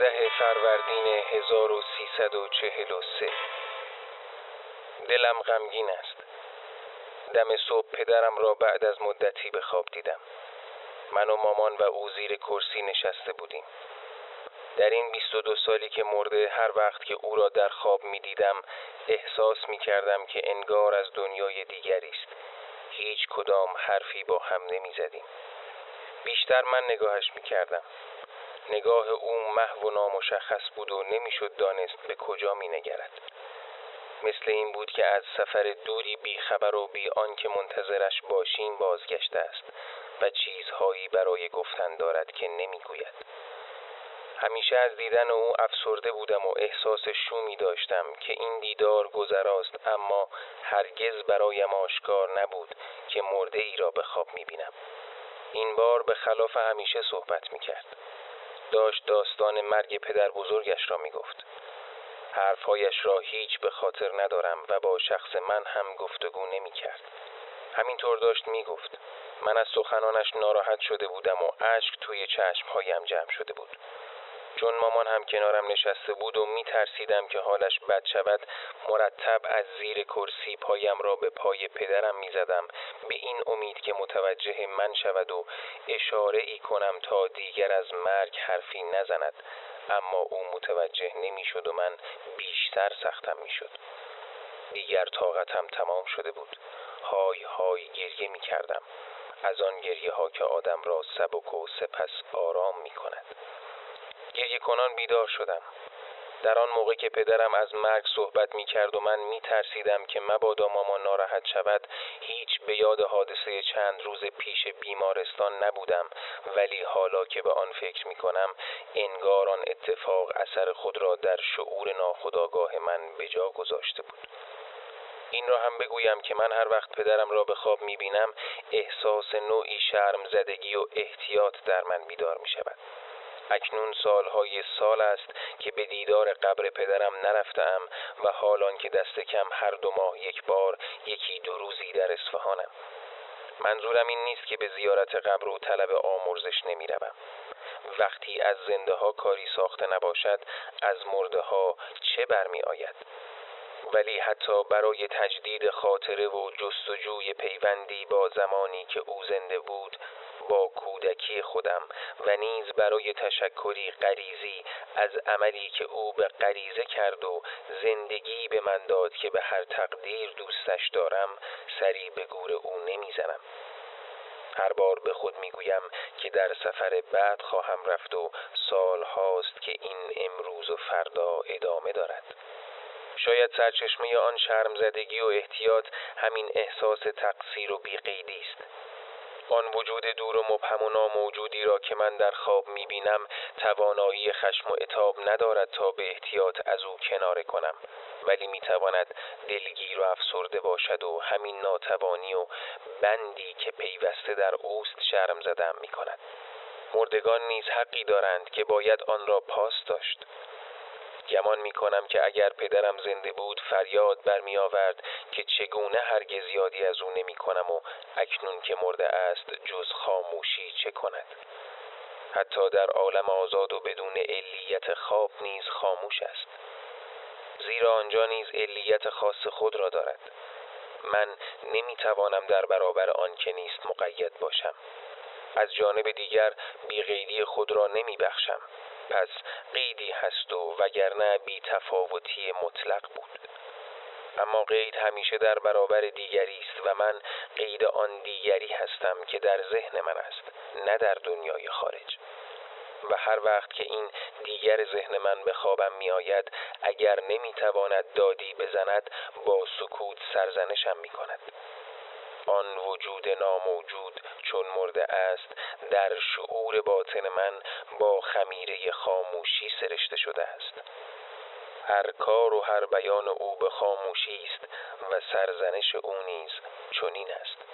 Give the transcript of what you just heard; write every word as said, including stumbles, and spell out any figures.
پانزده فروردین هزار و سیصد و چهل و سه. دلم غمگین است. دم صبح پدرم را بعد از مدتی به خواب دیدم. من و مامان و او زیر کرسی نشسته بودیم. در این بیست و دو سالی که مرده، هر وقت که او را در خواب می دیدم احساس می کردم که انگار از دنیای دیگری است. هیچ کدام حرفی با هم نمی زدیم. بیشتر من نگاهش می کردم. نگاه او محو و نامشخص بود و نمیشد دانست به کجا می نگرد. مثل این بود که از سفر دوری بیخبر و بی آنکه منتظرش باشیم بازگشته است و چیزهایی برای گفتن دارد که نمیگوید. همیشه از دیدن او افسرده بودم و احساس شومی داشتم که این دیدار گذراست، اما هرگز برایم آشکار نبود که مرده ای را به خواب می بینم. این بار به خلاف همیشه صحبت می کرد. داشت داستان مرگ پدر بزرگش را می گفت. حرفهایش را هیچ به خاطر ندارم و با شخص من هم گفتگو نمی کرد. همینطور داشت می گفت. من از سخنانش ناراحت شده بودم و اشک توی چشمهایم جمع شده بود. چون مامان هم کنارم نشسته بود و می ترسیدم که حالش بد شود، مرتب از زیر کرسی پایم را به پای پدرم می زدم به این امید که متوجه من شود و اشاره ای کنم تا دیگر از مرگ حرفی نزند، اما او متوجه نمی شد و من بیشتر سختم می شد. دیگر طاقتم تمام شده بود. های های گریه می کردم. از آن گریه ها که آدم را سبک و سپس آرام می کند. گریه کنان بیدار شدم. در آن موقع که پدرم از مرگ صحبت می کرد و من می ترسیدم که مبادا مامان ناراحت شود، هیچ به یاد حادثه چند روز پیش بیمارستان نبودم، ولی حالا که به آن فکر می کنم انگار آن اتفاق اثر خود را در شعور ناخودآگاه من به جا گذاشته بود. این را هم بگویم که من هر وقت پدرم را به خواب می بینم احساس نوعی شرم زدگی و احتیاط در من بیدار می شود. اکنون سالهای سال است که به دیدار قبر پدرم نرفتم و حالان که دست کم هر دو ماه یک بار یکی دو روزی در اصفهانم. منظورم این نیست که به زیارت قبر و طلب آمرزش نمی روم. وقتی از زنده ها کاری ساخته نباشد، از مرده ها چه برمی آید؟ ولی حتی برای تجدید خاطره و جستجوی پیوندی با زمانی که او زنده بود، با کودکی خودم و نیز برای تشکری غریزی از عملی که او به غریزه کرد و زندگی به من داد که به هر تقدیر دوستش دارم، سری به گور او نمیزنم. هر بار به خود میگویم که در سفر بعد خواهم رفت و سال هاست که این امروز و فردا ادامه دارد. شاید سرچشمه آن شرمزدگی و احتیاط همین احساس تقصیر و بی‌قیدی است. آن وجود دور و مبهم و ناموجودی را که من در خواب می‌بینم توانایی خشم و عتاب ندارد تا به احتیاط از او کناره کنم، ولی می‌تواند دلگیر و افسرده باشد و همین ناتوانی و بندی که پیوسته در اوست شرم‌زده‌ام می‌کند. مردگان نیز حقی دارند که باید آن را پاس داشت. گمان می‌کنم که اگر پدرم زنده بود فریاد برمی‌آورد که چگونه هرگز یادی از او نمی‌کنم و اکنون که مرده است جز خاموشی چه کند. حتی در عالم آزاد و بدون علیت خواب نیز خاموش است، زیرا آنجا نیز علیت خاص خود را دارد. من نمی‌توانم در برابر آن که نیست مقید باشم. از جانب دیگر بی‌قیدی خود را نمی‌بخشم. پس قیدی هست و وگرنه بی تفاوتی مطلق بود. اما قید همیشه در برابر دیگری است و من قید آن دیگری هستم که در ذهن من است، نه در دنیای خارج. و هر وقت که این دیگر ذهن من به خوابم می آید، اگر نمی تواند دادی بزند با سکوت سرزنشم می کند. آن وجود ناموجود چون مرده است در شعور باطن من با خمیره خاموشی سرشته شده است. هر کار و هر بیان او به خاموشی است و سرزنش او نیز چنین است.